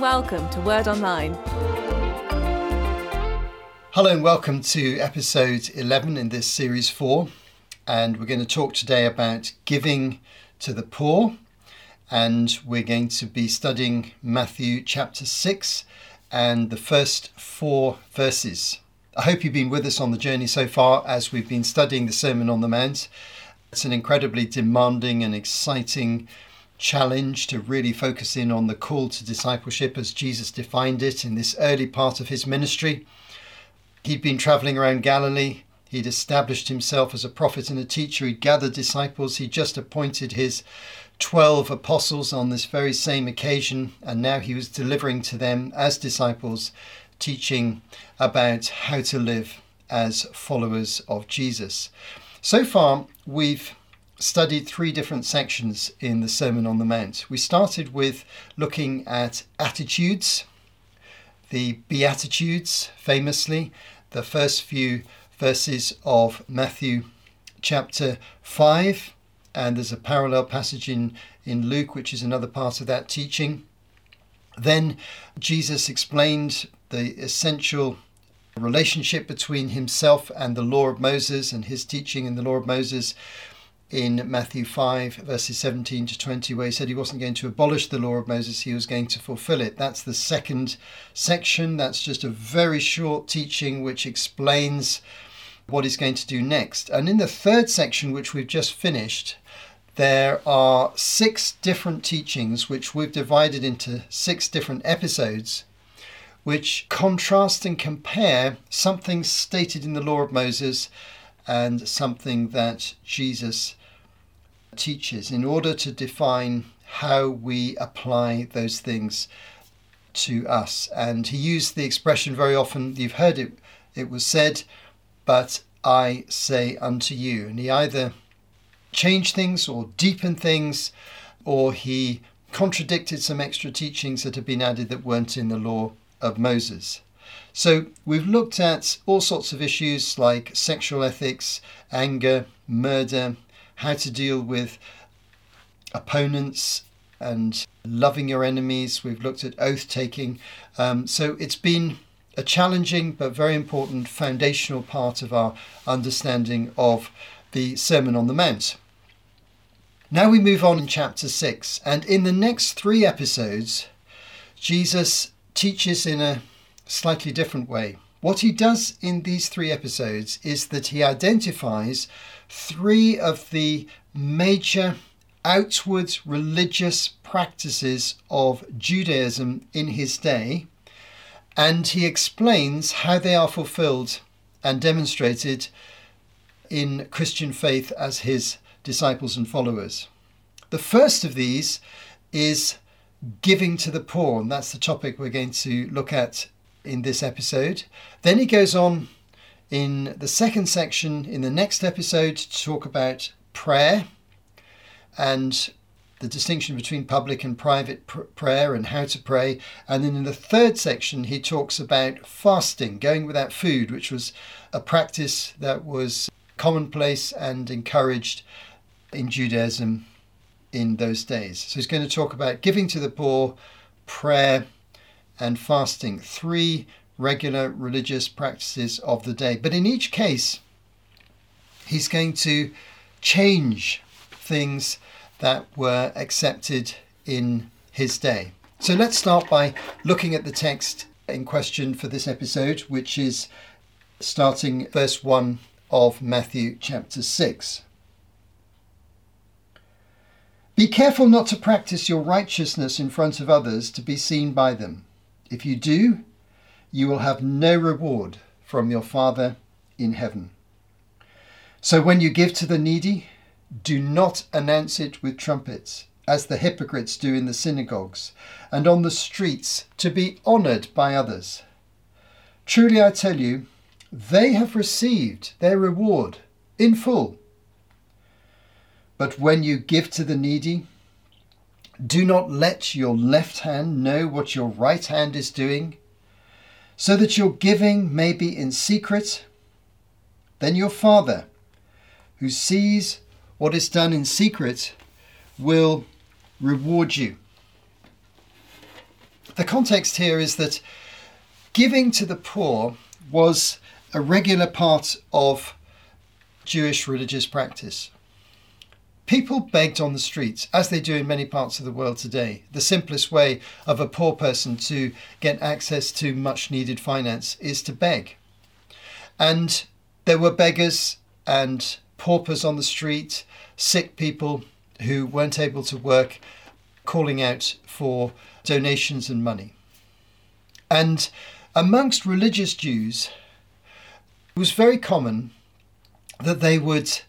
and welcome to Word Online. Hello and welcome to episode 11 in this series 4, and we're going to talk today about giving to the poor, and we're going to be studying Matthew chapter 6 and the first 4 verses. I hope you've been with us on the journey so far as we've been studying the Sermon on the Mount. It's an incredibly demanding and exciting challenge to really focus in on the call to discipleship as Jesus defined it in this early part of his ministry. He'd been travelling around Galilee. He'd established himself as a prophet and a teacher. He'd gathered disciples. He just appointed his 12 apostles on this very same occasion, and now he was delivering to them as disciples, teaching about how to live as followers of Jesus. So far, we've studied 3 different sections in the Sermon on the Mount. We started with looking at attitudes, the Beatitudes, famously, the first few verses of Matthew chapter 5, and there's a parallel passage in Luke, which is another part of that teaching. Then Jesus explained the essential relationship between himself and the law of Moses and his teaching in the law of Moses in Matthew 5 verses 17 to 20, where he said he wasn't going to abolish the law of Moses, he was going to fulfill it. That's the second section. That's just a very short teaching which explains what he's going to do next. And in the third section, which we've just finished, there are 6 different teachings which we've divided into 6 different episodes which contrast and compare something stated in the law of Moses and something that Jesus teaches in order to define how we apply those things to us. And he used the expression very often, you've heard it, it was said, but I say unto you. And he either changed things or deepened things, or he contradicted some extra teachings that had been added that weren't in the law of Moses. So we've looked at all sorts of issues like sexual ethics, anger, murder, how to deal with opponents and loving your enemies. We've looked at oath-taking. So it's been a challenging but very important foundational part of our understanding of the Sermon on the Mount. Now we move on in chapter 6, and in the next 3 episodes, Jesus teaches in a slightly different way. What he does in these 3 episodes is that he identifies 3 of the major outward religious practices of Judaism in his day, and he explains how they are fulfilled and demonstrated in Christian faith as his disciples and followers. The first of these is giving to the poor, and that's the topic we're going to look at in this episode. Then he goes on in the second section in the next episode to talk about prayer and the distinction between public and private prayer and how to pray. And then in the third section he talks about fasting, going without food, which was a practice that was commonplace and encouraged in Judaism in those days. So he's going to talk about giving to the poor, prayer and fasting, 3 regular religious practices of the day. But in each case, he's going to change things that were accepted in his day. So let's start by looking at the text in question for this episode, which is starting verse 1 of Matthew chapter 6. Be careful not to practice your righteousness in front of others to be seen by them. If you do, you will have no reward from your Father in heaven. So when you give to the needy, do not announce it with trumpets, as the hypocrites do in the synagogues and on the streets to be honoured by others. Truly I tell you, they have received their reward in full. But when you give to the needy, do not let your left hand know what your right hand is doing, so that your giving may be in secret. Then your Father, who sees what is done in secret, will reward you. The context here is that giving to the poor was a regular part of Jewish religious practice. People begged on the streets, as they do in many parts of the world today. The simplest way of a poor person to get access to much needed finance is to beg. And there were beggars and paupers on the street, sick people who weren't able to work, calling out for donations and money. And amongst religious Jews, it was very common that they would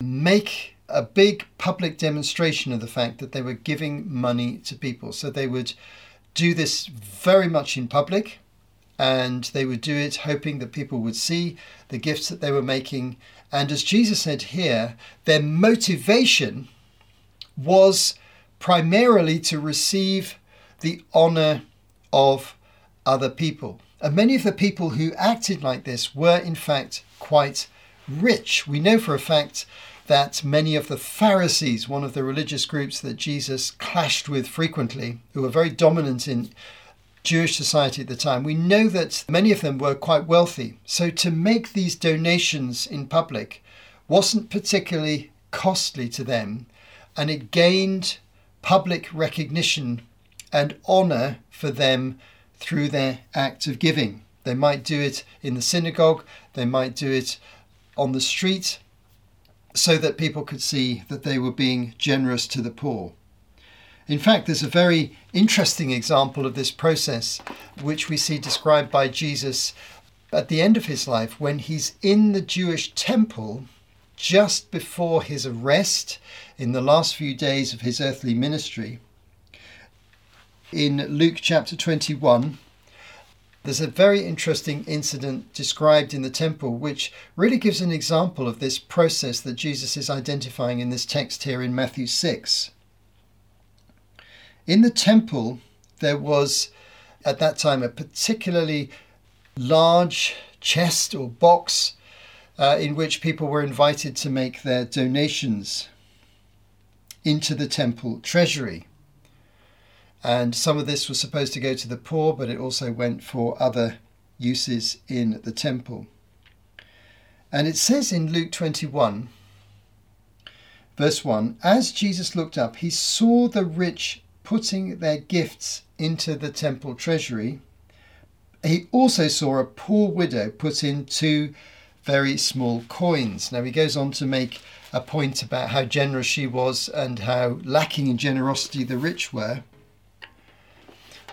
make a big public demonstration of the fact that they were giving money to people. So they would do this very much in public, and they would do it hoping that people would see the gifts that they were making. And as Jesus said here, their motivation was primarily to receive the honor of other people. And many of the people who acted like this were in fact quite rich. We know for a fact that many of the Pharisees, one of the religious groups that Jesus clashed with frequently, who were very dominant in Jewish society at the time, we know that many of them were quite wealthy. So to make these donations in public wasn't particularly costly to them, and it gained public recognition and honor for them through their act of giving. They might do it in the synagogue, they might do it on the street, so that people could see that they were being generous to the poor. In fact, there's a very interesting example of this process, which we see described by Jesus at the end of his life, when he's in the Jewish temple just before his arrest in the last few days of his earthly ministry. In Luke chapter 21, there's a very interesting incident described in the temple, which really gives an example of this process that Jesus is identifying in this text here in Matthew 6. In the temple, there was at that time a particularly large chest or box in which people were invited to make their donations into the temple treasury. And some of this was supposed to go to the poor, but it also went for other uses in the temple. And it says in Luke 21, verse 1, "As Jesus looked up, he saw the rich putting their gifts into the temple treasury. He also saw a poor widow put in 2 very small coins." Now he goes on to make a point about how generous she was and how lacking in generosity the rich were.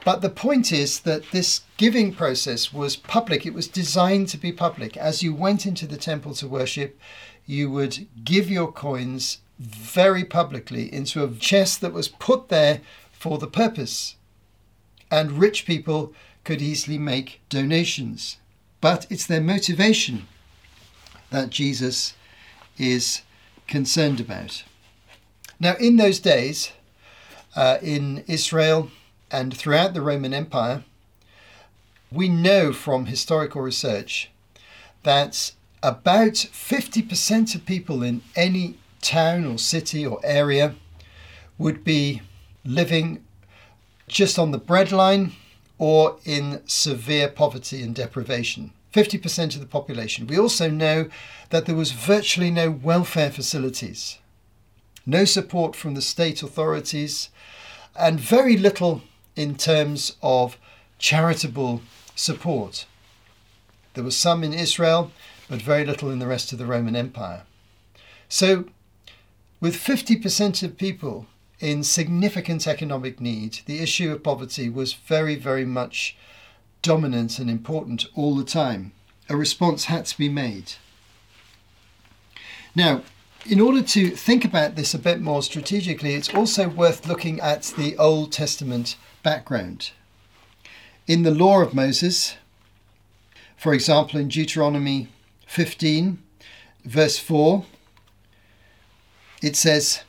But the point is that this giving process was public. It was designed to be public. As you went into the temple to worship, you would give your coins very publicly into a chest that was put there for the purpose. And rich people could easily make donations. But it's their motivation that Jesus is concerned about. Now, in those days, in Israel, and throughout the Roman Empire, we know from historical research that about 50% of people in any town or city or area would be living just on the breadline or in severe poverty and deprivation. 50% of the population. We also know that there was virtually no welfare facilities, no support from the state authorities, and very little in terms of charitable support. There was some in Israel, but very little in the rest of the Roman Empire. So, with 50% of people in significant economic need, the issue of poverty was very, very much dominant and important all the time. A response had to be made. Now, in order to think about this a bit more strategically, it's also worth looking at the Old Testament background. In the Law of Moses, for example, in Deuteronomy 15, verse 4, it says,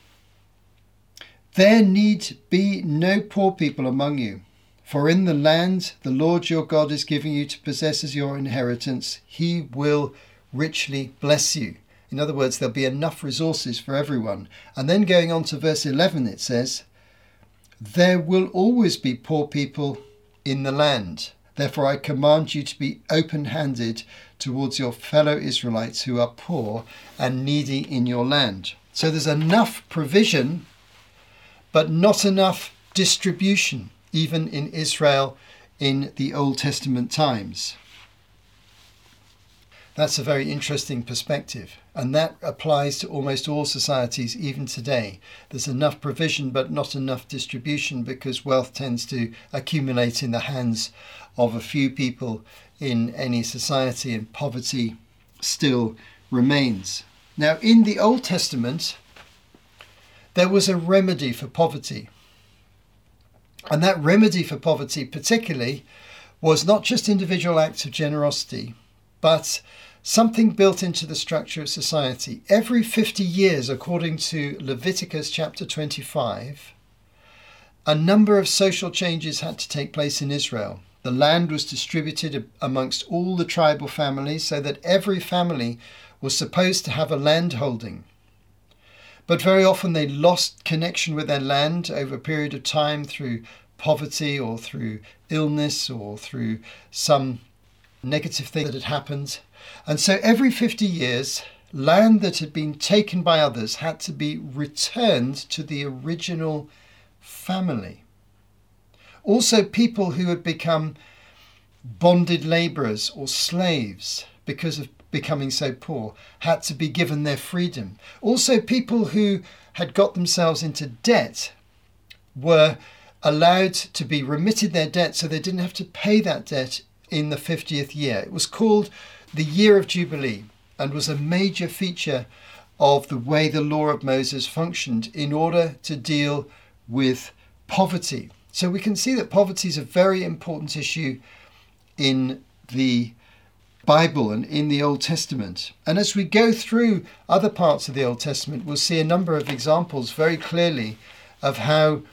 "There need be no poor people among you, for in the land the Lord your God is giving you to possess as your inheritance, he will richly bless you." In other words, there'll be enough resources for everyone. And then going on to verse 11, it says, There will always be poor people in the land. Therefore, I command you to be open-handed towards your fellow Israelites who are poor and needy in your land. So there's enough provision, but not enough distribution, even in Israel in the Old Testament times. That's a very interesting perspective, and that applies to almost all societies, even today. There's enough provision, but not enough distribution, because wealth tends to accumulate in the hands of a few people in any society, and poverty still remains. Now, in the Old Testament, there was a remedy for poverty. And that remedy for poverty particularly was not just individual acts of generosity, but something built into the structure of society. Every 50 years, according to Leviticus chapter 25, a number of social changes had to take place in Israel. The land was distributed amongst all the tribal families so that every family was supposed to have a land holding. But very often they lost connection with their land over a period of time through poverty or through illness or through some negative thing that had happened. And so every 50 years, land that had been taken by others had to be returned to the original family. Also, people who had become bonded labourers or slaves because of becoming so poor had to be given their freedom. Also, people who had got themselves into debt were allowed to be remitted their debt so they didn't have to pay that debt in the 50th year. It was called the Year of Jubilee and was a major feature of the way the law of Moses functioned in order to deal with poverty. So we can see that poverty is a very important issue in the Bible and in the Old Testament. And as we go through other parts of the Old Testament, we'll see a number of examples very clearly of how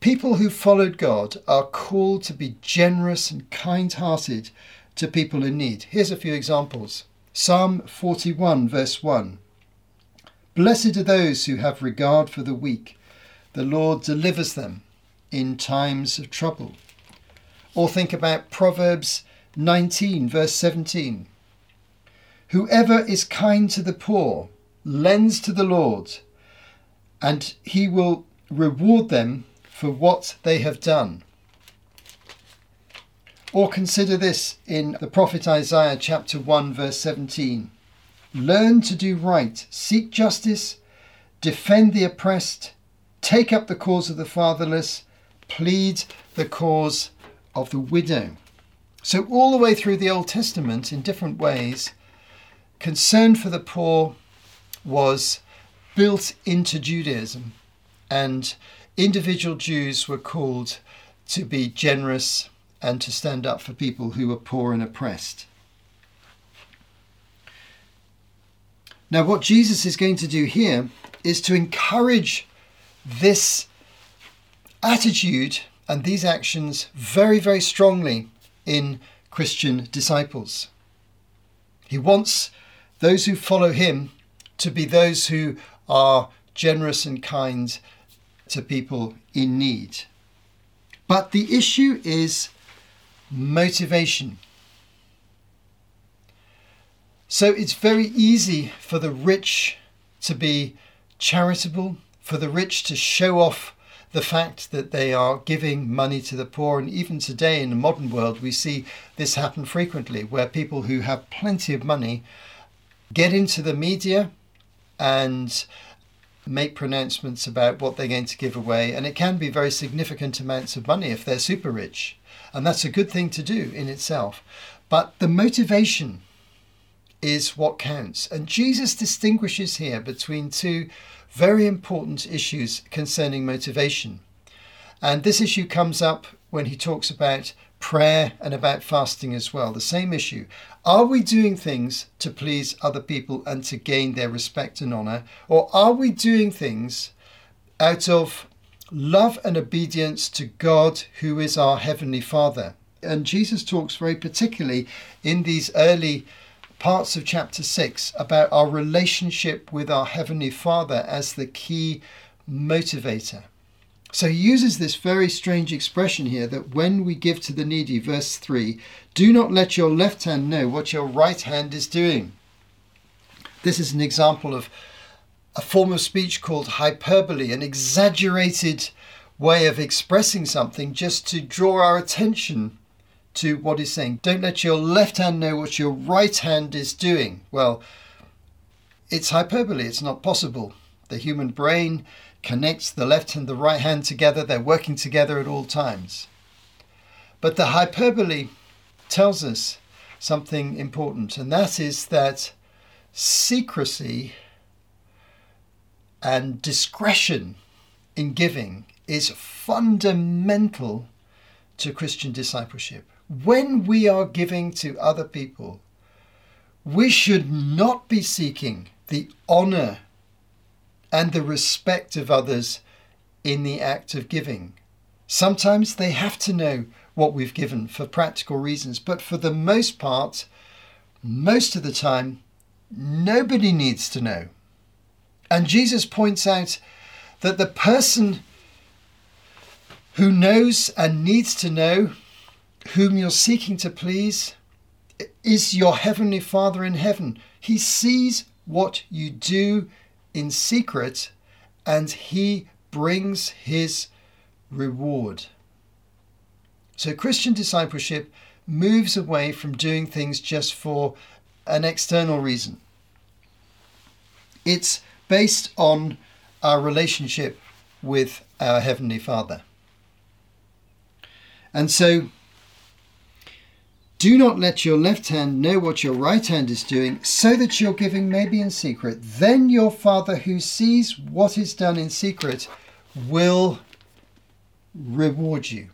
people who followed God are called to be generous and kind-hearted to people in need. Here's a few examples. Psalm 41, verse 1. Blessed are those who have regard for the weak. The Lord delivers them in times of trouble. Or think about Proverbs 19 verse 17. Whoever is kind to the poor lends to the Lord, and he will reward them for what they have done. Or consider this in the prophet Isaiah chapter 1 verse 17. Learn to do right, seek justice, defend the oppressed, take up the cause of the fatherless, plead the cause of the widow. So all the way through the Old Testament, in different ways, concern for the poor was built into Judaism, and individual Jews were called to be generous and to stand up for people who were poor and oppressed. Now, what Jesus is going to do here is to encourage this attitude and these actions very, very strongly in Christian disciples. He wants those who follow him to be those who are generous and kind to people in need. But the issue is motivation. So it's very easy for the rich to be charitable, for the rich to show off the fact that they are giving money to the poor. And even today in the modern world, we see this happen frequently, where people who have plenty of money get into the media and make pronouncements about what they're going to give away. And it can be very significant amounts of money if they're super rich. And that's a good thing to do in itself. But the motivation is what counts. And Jesus distinguishes here between two very important issues concerning motivation. And this issue comes up when he talks about prayer and about fasting as well. The same issue. Are we doing things to please other people and to gain their respect and honour? Or are we doing things out of love and obedience to God, who is our Heavenly Father? And Jesus talks very particularly in these early parts of chapter 6 about our relationship with our Heavenly Father as the key motivator. So he uses this very strange expression here that when we give to the needy, verse 3, do not let your left hand know what your right hand is doing. This is an example of a form of speech called hyperbole, an exaggerated way of expressing something just to draw our attention to what he's saying. Don't let your left hand know what your right hand is doing. Well, it's hyperbole. It's not possible. The human brain connects the left and the right hand together. They're working together at all times. But the hyperbole tells us something important, and that is that secrecy and discretion in giving is fundamental to Christian discipleship. When we are giving to other people, we should not be seeking the honor and the respect of others in the act of giving. Sometimes they have to know what we've given for practical reasons, but for the most part, most of the time, nobody needs to know. And Jesus points out that the person who knows and needs to know whom you're seeking to please is your heavenly Father in heaven. He sees what you do in secret, and he brings his reward. So Christian discipleship moves away from doing things just for an external reason. It's based on our relationship with our Heavenly Father. And so, do not let your left hand know what your right hand is doing, so that your giving may be in secret. Then your Father who sees what is done in secret will reward you.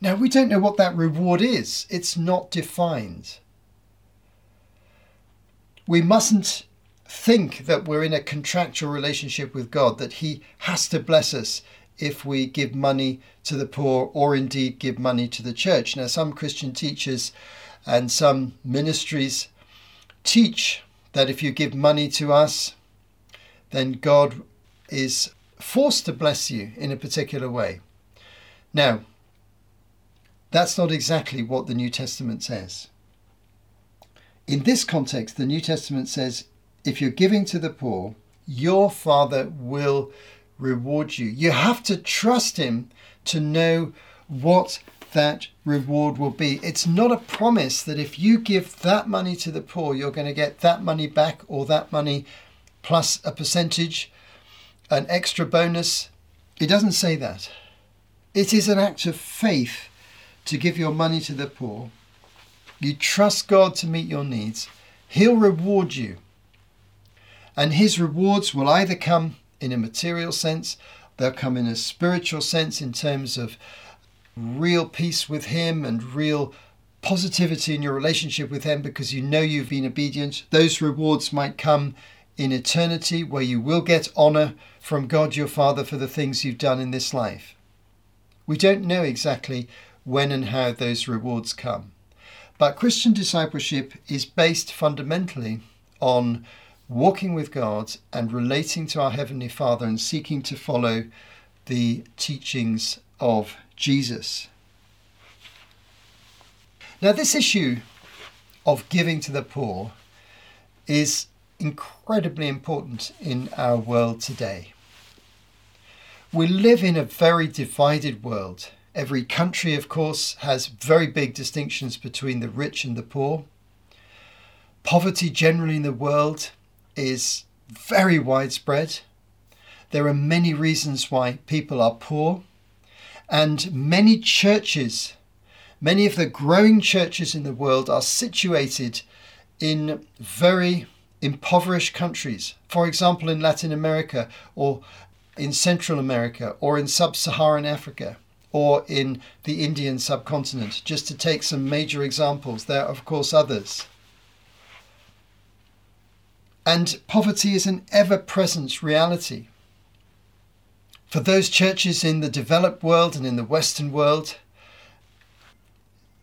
Now, we don't know what that reward is. It's not defined. We mustn't think that we're in a contractual relationship with God, that he has to bless us if we give money to the poor or indeed give money to the church. Now, some Christian teachers and some ministries teach that if you give money to us, then God is forced to bless you in a particular way. Now, that's not exactly what the New Testament says. In this context, the New Testament says, if you're giving to the poor, your Father will reward you. You have to trust him to know what that reward will be. It's not a promise that if you give that money to the poor, you're going to get that money back or that money plus a percentage, an extra bonus. It doesn't say that. It is an act of faith to give your money to the poor. You trust God to meet your needs. He'll reward you. And his rewards will either come in a material sense, they'll come in a spiritual sense in terms of real peace with him and real positivity in your relationship with him because you know you've been obedient. Those rewards might come in eternity where you will get honor from God your Father for the things you've done in this life. We don't know exactly when and how those rewards come. But Christian discipleship is based fundamentally on walking with God and relating to our Heavenly Father and seeking to follow the teachings of Jesus. Now, this issue of giving to the poor is incredibly important in our world today. We live in a very divided world. Every country, of course, has very big distinctions between the rich and the poor. Poverty generally in the world is very widespread. There are many reasons why people are poor, and many churches, many of the growing churches in the world are situated in very impoverished countries. For example, in Latin America or in Central America or in sub-Saharan Africa or in the Indian subcontinent, just to take some major examples. There are, of course, others. And poverty is an ever-present reality. For those churches in the developed world and in the Western world,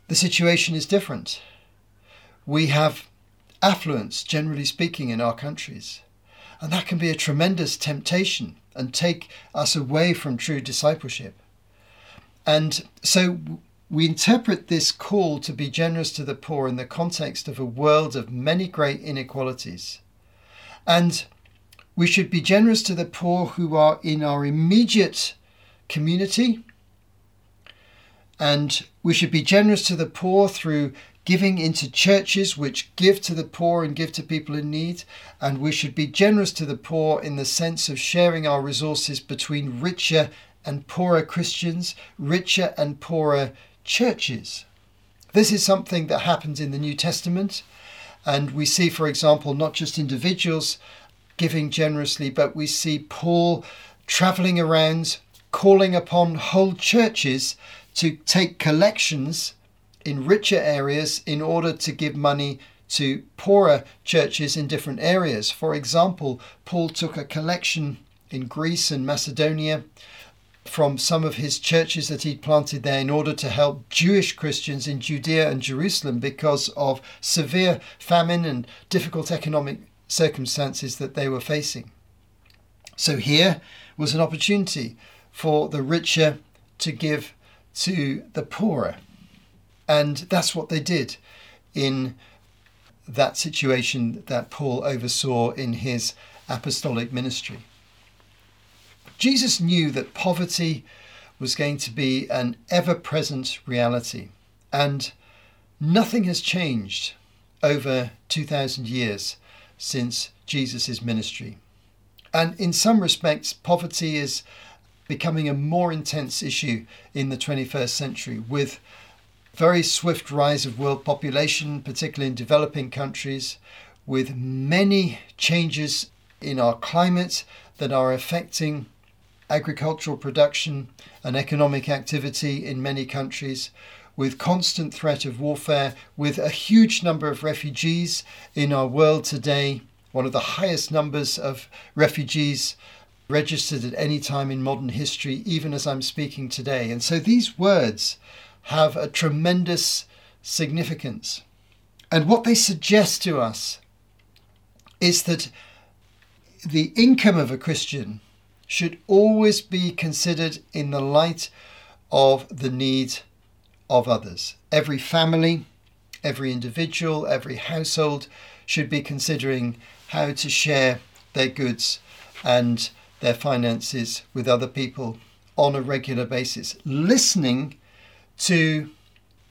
the situation is different. We have affluence, generally speaking, in our countries. And that can be a tremendous temptation, and take us away from true discipleship. And so we interpret this call to be generous to the poor in the context of a world of many great inequalities. And we should be generous to the poor who are in our immediate community. And we should be generous to the poor through giving into churches which give to the poor and give to people in need. And we should be generous to the poor in the sense of sharing our resources between richer and poorer Christians, richer and poorer churches. This is something that happens in the New Testament. And we see, for example, not just individuals giving generously, but we see Paul traveling around, calling upon whole churches to take collections in richer areas in order to give money to poorer churches in different areas. For example, Paul took a collection in Greece and Macedonia from some of his churches that he'd planted there in order to help Jewish Christians in Judea and Jerusalem because of severe famine and difficult economic circumstances that they were facing. So here was an opportunity for the richer to give to the poorer. And that's what they did in that situation that Paul oversaw in his apostolic ministry. Jesus knew that poverty was going to be an ever-present reality, and nothing has changed over 2,000 years since Jesus' ministry. And in some respects, poverty is becoming a more intense issue in the 21st century with very swift rise of world population, particularly in developing countries, with many changes in our climate that are affecting agricultural production and economic activity in many countries, with constant threat of warfare, with a huge number of refugees in our world today, one of the highest numbers of refugees registered at any time in modern history, even as I'm speaking today. And so these words have a tremendous significance. And what they suggest to us is that the income of a Christian should always be considered in the light of the need of others. Every family, every individual, every household should be considering how to share their goods and their finances with other people on a regular basis, listening to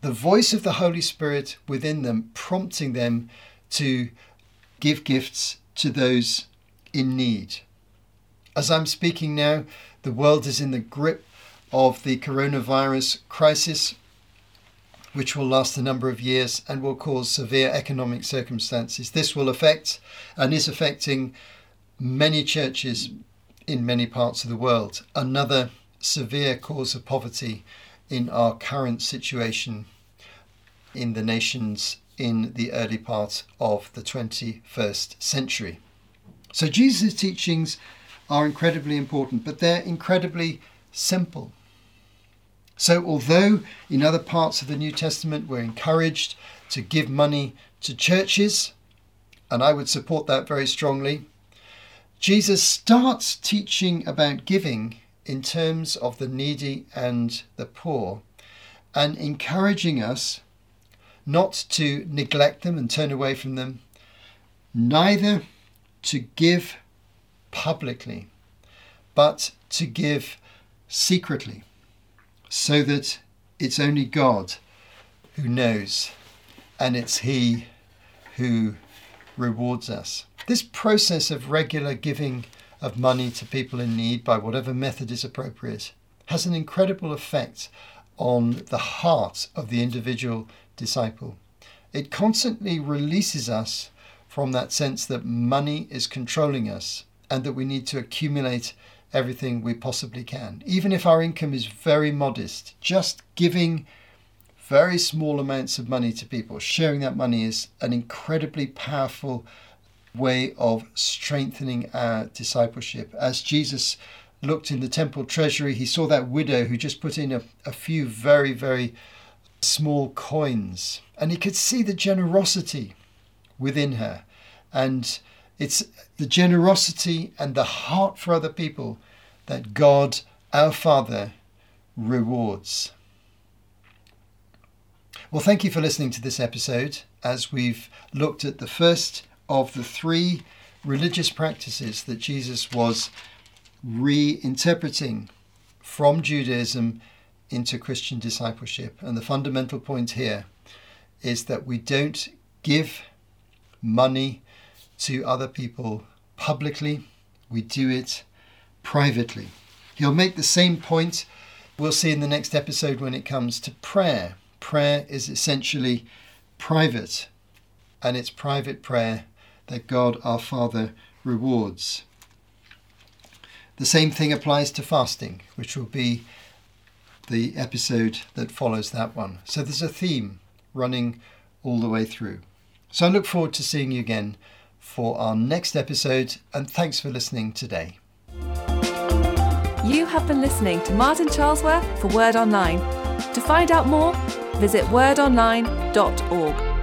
the voice of the Holy Spirit within them, prompting them to give gifts to those in need. As I'm speaking now, the world is in the grip of the coronavirus crisis, which will last a number of years and will cause severe economic circumstances. This will affect and is affecting many churches in many parts of the world. Another severe cause of poverty in our current situation in the nations in the early part of the 21st century. So Jesus' teachings are incredibly important, but they're incredibly simple. So although in other parts of the New Testament we're encouraged to give money to churches, and I would support that very strongly, Jesus starts teaching about giving in terms of the needy and the poor, and encouraging us not to neglect them and turn away from them, neither to give publicly, but to give secretly, so that it's only God who knows, and it's He who rewards us. This process of regular giving of money to people in need by whatever method is appropriate has an incredible effect on the heart of the individual disciple. It constantly releases us from that sense that money is controlling us and that we need to accumulate everything we possibly can. Even if our income is very modest, just giving very small amounts of money to people, sharing that money is an incredibly powerful way of strengthening our discipleship. As Jesus looked in the temple treasury, he saw that widow who just put in a few very, very small coins, and he could see the generosity within her. And it's the generosity and the heart for other people that God, our Father, rewards. Well, thank you for listening to this episode as we've looked at the first of the three religious practices that Jesus was reinterpreting from Judaism into Christian discipleship. And the fundamental point here is that we don't give money to other people publicly. We do it privately. He'll make the same point we'll see in the next episode when it comes to prayer. Prayer is essentially private, and it's private prayer that God our Father rewards. The same thing applies to fasting, which will be the episode that follows that one. So there's a theme running all the way through. So I look forward to seeing you again for our next episode, and thanks for listening today. You have been listening to Martin Charlesworth for Word Online. To find out more, visit wordonline.org.